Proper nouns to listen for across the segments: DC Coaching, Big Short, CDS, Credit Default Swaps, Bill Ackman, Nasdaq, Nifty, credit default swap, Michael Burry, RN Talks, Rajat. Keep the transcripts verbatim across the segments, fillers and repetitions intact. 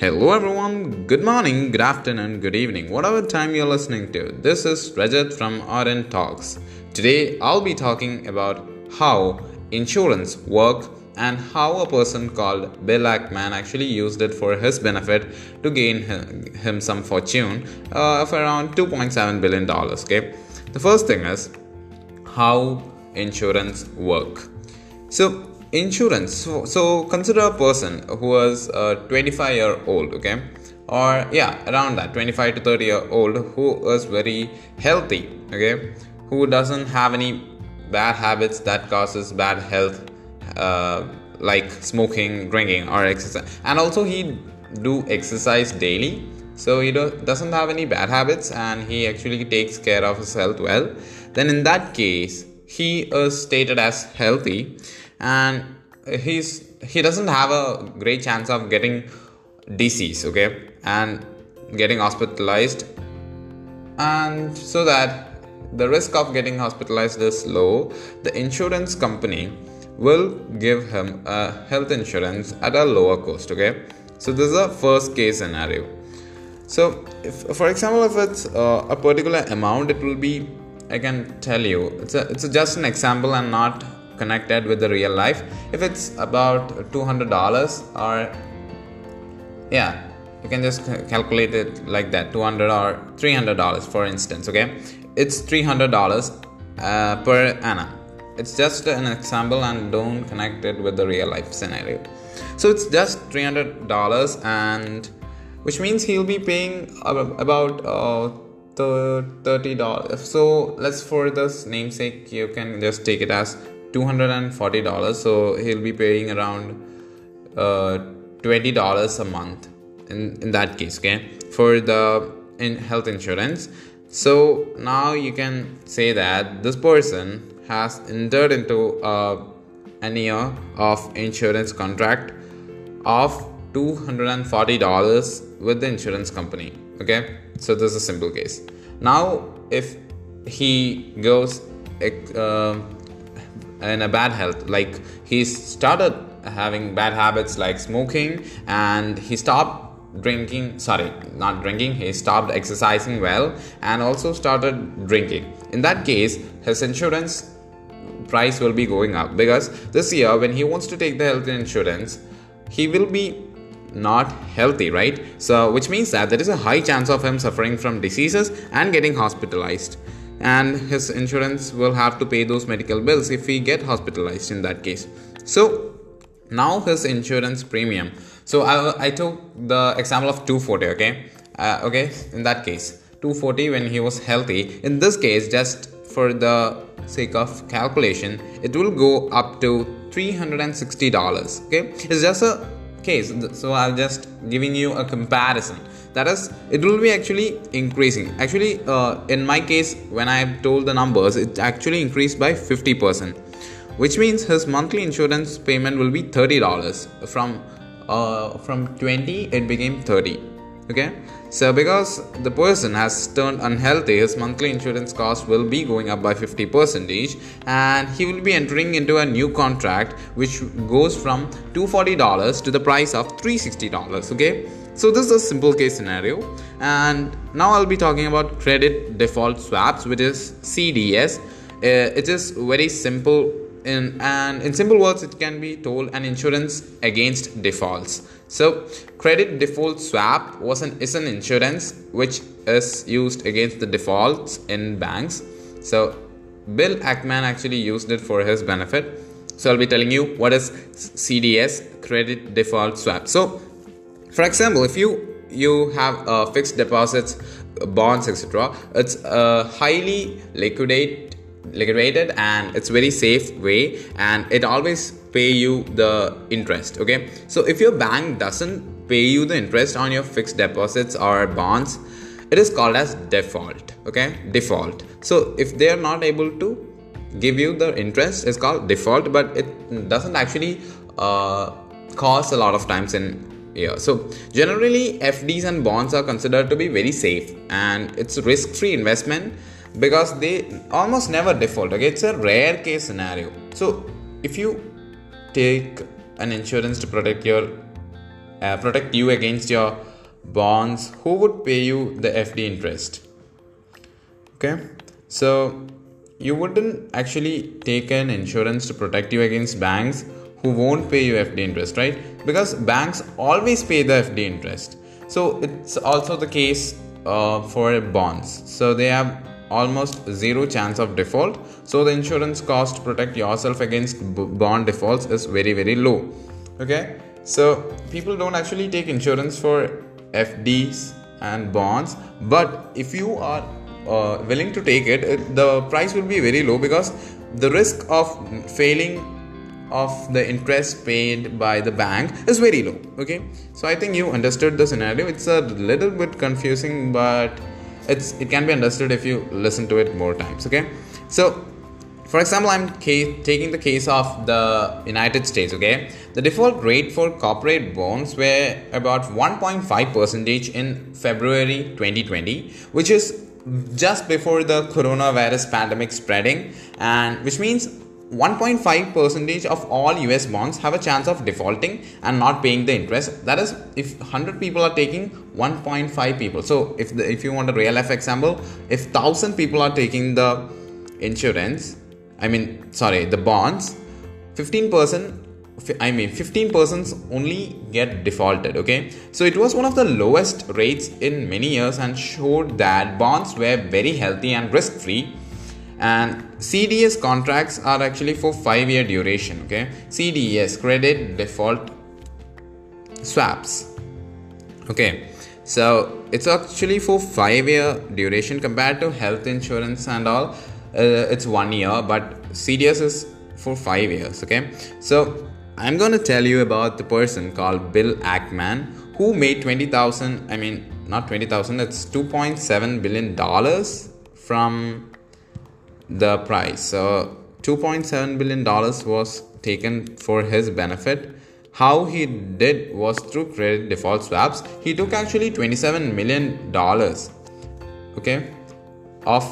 Hello everyone, good morning, good afternoon, good evening, whatever time you're listening to. This is Rajat from R N Talks. Today I'll be talking about how insurance works and how a person called Bill Ackman actually used it for his benefit to gain him some fortune uh, of around two point seven billion dollars. Okay, the first thing is how insurance works. So insurance. So, so consider a person who is uh, twenty-five year old, okay, or yeah, around that twenty-five to thirty year old, who is very healthy, okay, who doesn't have any bad habits that causes bad health, uh, like smoking, drinking, or exercise. And also he do exercise daily, so he do, doesn't have any bad habits, and he actually takes care of his health well. Then in that case, he is stated as healthy. And he's he doesn't have a great chance of getting disease, okay, and getting hospitalized, and so that the risk of getting hospitalized is low. The insurance company will give him a health insurance at a lower cost, okay. So this is a first case scenario. So if, for example, if it's uh, a particular amount, it will be, I can tell you, it's a, it's a just an example and not connected with the real life. If it's about two hundred dollars, or yeah, you can just calculate it like that, two hundred or three hundred dollars, for instance, okay. It's three hundred dollars uh, per annum. It's just an example and don't connect it with the real life scenario. So it's just three hundred dollars, and which means he'll be paying about uh, thirty dollars. So let's, for this namesake, you can just take it as two hundred forty dollars, so he'll be paying around uh, twenty dollars a month in, in that case, okay, for the in health insurance. So now you can say that this person has entered into uh, an year of insurance contract of two hundred forty dollars with the insurance company, okay. So this is a simple case. Now if he goes uh, in a bad health, like he started having bad habits like smoking, and he stopped drinking, sorry, not drinking, he stopped exercising well, and also started drinking. In that case, his insurance price will be going up, because this year when he wants to take the health insurance, he will be not healthy, right? So which means that there is a high chance of him suffering from diseases and getting hospitalized. And his insurance will have to pay those medical bills if he get hospitalized in that case. So now his insurance premium. So I, I took the example of two hundred forty, okay, uh, okay. In that case, two hundred forty when he was healthy. In this case, just for the sake of calculation, it will go up to three hundred sixty dollars. Okay, it's just a case. So I'm just giving you a comparison. That is, it will be actually increasing. Actually, uh, in my case, when I told the numbers, it actually increased by fifty percent, which means his monthly insurance payment will be thirty dollars. From uh, from twenty, it became thirty. Okay, so because the person has turned unhealthy, his monthly insurance cost will be going up by fifty percent, and he will be entering into a new contract which goes from two hundred forty dollars to the price of three hundred sixty dollars. Okay. So this is a simple case scenario, and now I'll be talking about credit default swaps, which is C D S. Uh, it is very simple, in, and in simple words, it can be told an insurance against defaults. So credit default swap was an is an insurance which is used against the defaults in banks. So Bill Ackman actually used it for his benefit. So I'll be telling you what is C D S, credit default swap. So for example, if you you have uh, fixed deposits, bonds, et cetera, it's uh, highly liquidate, liquidated, and it's very safe way, and it always pay you the interest. Okay, so if your bank doesn't pay you the interest on your fixed deposits or bonds, it is called as default. Okay, default. So if they are not able to give you the interest, it's called default, but it doesn't actually uh, cost a lot of times in. Yeah, so generally F Ds and bonds are considered to be very safe, and it's risk-free investment because they almost never default. Okay, it's a rare case scenario. So if you take an insurance to protect your uh, protect you against your bonds, who would pay you the F D interest. Okay, so you wouldn't actually take an insurance to protect you against banks who won't pay you F D interest, right? Because banks always pay the F D interest. So it's also the case uh, for bonds. So they have almost zero chance of default. So the insurance cost to protect yourself against b- bond defaults is very, very low. Okay, so people don't actually take insurance for F Ds and bonds, but if you are uh, willing to take it, it, the price will be very low because the risk of failing of the interest paid by the bank is very low. Okay, so I think you understood the scenario. It's a little bit confusing, but it's it can be understood if you listen to it more times. Okay, so for example, I'm case, taking the case of the United States. Okay, the default rate for corporate bonds were about one point five percent in February twenty twenty, which is just before the coronavirus pandemic spreading, and which means one point five percent of all U S bonds have a chance of defaulting and not paying the interest. That is, if one hundred people are taking, one point five people. So if the, if you want a real life example, if one thousand people are taking the insurance, I mean, sorry, the bonds, fifteen percent, I mean, fifteen percent only get defaulted, okay? So it was one of the lowest rates in many years and showed that bonds were very healthy and risk-free. And C D S contracts are actually for five-year duration, okay? C D S, Credit Default Swaps, okay? So it's actually for five-year duration compared to health insurance and all. Uh, it's one year, but C D S is for five years, okay? So I'm going to tell you about the person called Bill Ackman, who made twenty thousand, I mean, not twenty thousand, it's two point seven billion dollars from the price. So two point seven billion dollars was taken for his benefit. How he did was through credit default swaps. He took actually twenty-seven million dollars, okay, of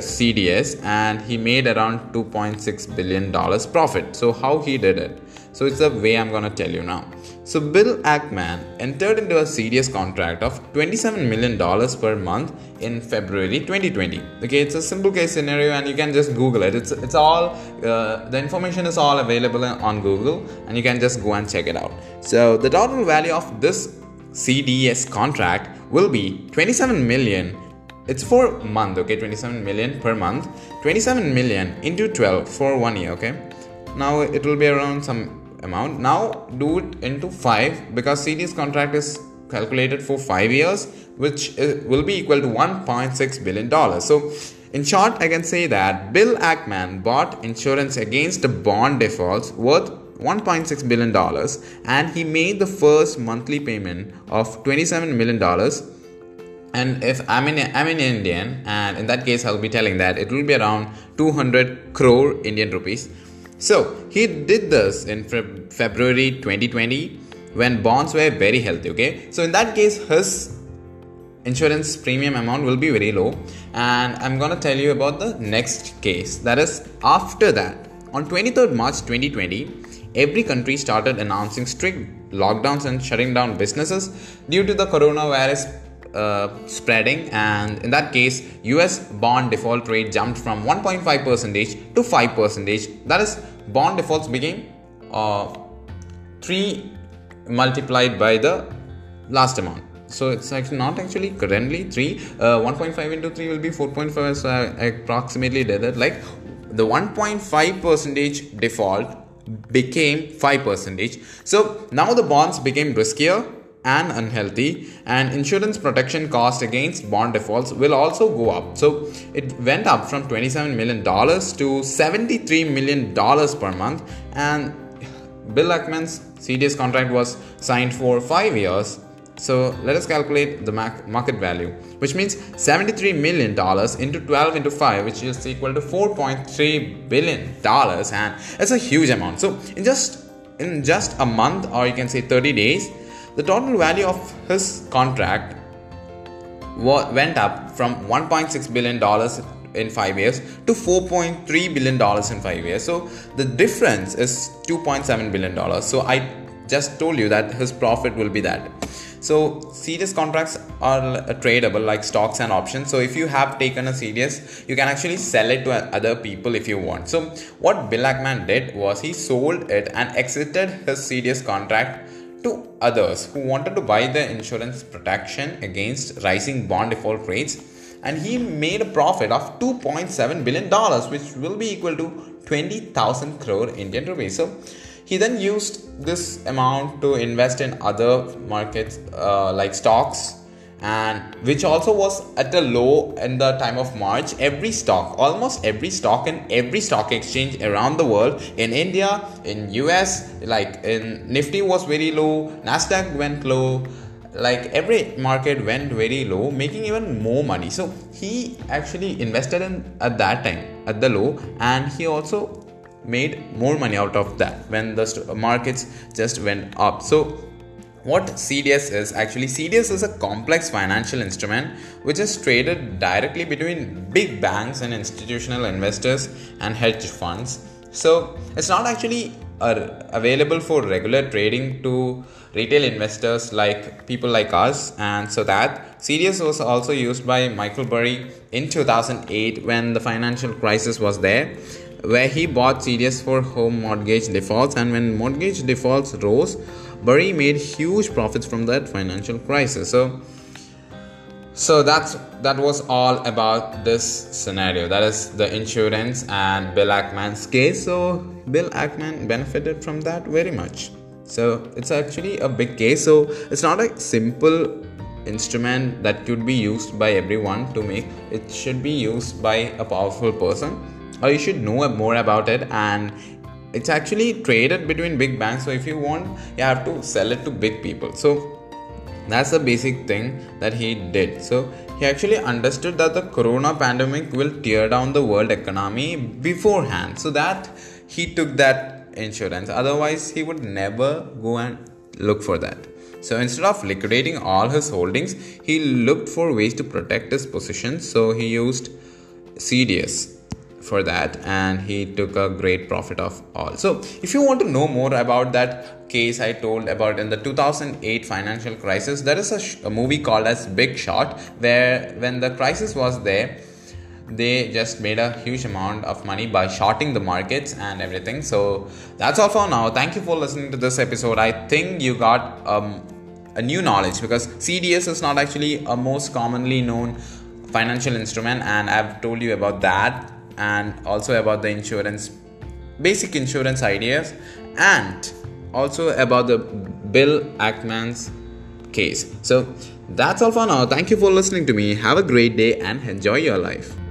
C D S, and he made around two point six billion dollars profit. So how he did it? So it's a way I'm gonna tell you now. So Bill Ackman entered into a C D S contract of twenty-seven million dollars per month in February twenty twenty. Okay, it's a simple case scenario and you can just Google it. It's it's all, uh, the information is all available on Google and you can just go and check it out. So the total value of this C D S contract will be twenty-seven million dollars. It's for a month, okay, twenty-seven million per month, twenty-seven million into twelve for one year, okay. Now it will be around some amount. Now do it into five, because C D S contract is calculated for five years, which will be equal to one point six billion dollars. So in short, I can say that Bill Ackman bought insurance against bond defaults worth one point six billion dollars, and he made the first monthly payment of twenty-seven million dollars. And if I'm in I'm in Indian, and in that case I'll be telling that it will be around two hundred crore Indian rupees. So he did this in Feb- February twenty twenty when bonds were very healthy. Okay, so in that case his insurance premium amount will be very low. And I'm gonna tell you about the next case. That is, after that, on twenty-third March twenty twenty, every country started announcing strict lockdowns and shutting down businesses due to the coronavirus Uh, spreading, and in that case U S bond default rate jumped from one point five percent to five percent. That is, bond defaults became uh, three multiplied by the last amount. So it's actually not actually currently three, uh, one point five into three will be four point five. So I approximately did that, like the one point five percent default became five percent. So now the bonds became riskier and unhealthy, and insurance protection cost against bond defaults will also go up. So it went up from twenty-seven million dollars to seventy-three million dollars per month, and Bill Ackman's C D S contract was signed for five years. So let us calculate the market value, which means seventy-three million dollars into twelve into five, which is equal to four point three billion dollars, and it's a huge amount. So in just, in just a month, or you can say thirty days, the total value of his contract went up from one point six billion dollars in five years to four point three billion dollars in five years. So the difference is two point seven billion dollars. So I just told you that his profit will be that. So C D S contracts are tradable like stocks and options. So if you have taken a C D S, you can actually sell it to other people if you want. So what Bill Ackman did was he sold it and exited his C D S contract to others who wanted to buy the insurance protection against rising bond default rates. And he made a profit of two point seven billion dollars, which will be equal to twenty thousand crore Indian rupees. So he then used this amount to invest in other markets uh, like stocks, and which also was at a low in the time of March. Every stock, almost every stock in every stock exchange around the world, in India, in U S, like in Nifty was very low, Nasdaq went low. Like every market went very low, making even more money. So he actually invested in at that time at the low, and he also made more money out of that when the markets just went up. So what C D S is actually, C D S is a complex financial instrument which is traded directly between big banks and institutional investors and hedge funds. So it's not actually are available for regular trading to retail investors like people like us, and so that C D S was also used by Michael Burry in two thousand eight when the financial crisis was there, where he bought C D S for home mortgage defaults, and when mortgage defaults rose, Burry made huge profits from that financial crisis. So So that's that was all about this scenario. That is the insurance and Bill Ackman's case. So Bill Ackman benefited from that very much. So it's actually a big case. So it's not a simple instrument that could be used by everyone to make. It should be used by a powerful person, or you should know more about it. And it's actually traded between big banks. So if you want, you have to sell it to big people. So that's the basic thing that he did. So he actually understood that the corona pandemic will tear down the world economy beforehand, so that he took that insurance. Otherwise, he would never go and look for that. So instead of liquidating all his holdings, he looked for ways to protect his position. So he used C D S for that, and he took a great profit of all. So if you want to know more about that case I told about in the two thousand eight financial crisis, there is a, sh- a movie called as Big Short, where when the crisis was there, they just made a huge amount of money by shorting the markets and everything. So that's all for now. Thank you for listening to this episode. I think you got um, a new knowledge, because C D S is not actually a most commonly known financial instrument, and I've told you about that, and also about the insurance, basic insurance ideas, and also about the Bill Ackman's case. So that's all for now. Thank you for listening to me. Have a great day and enjoy your life.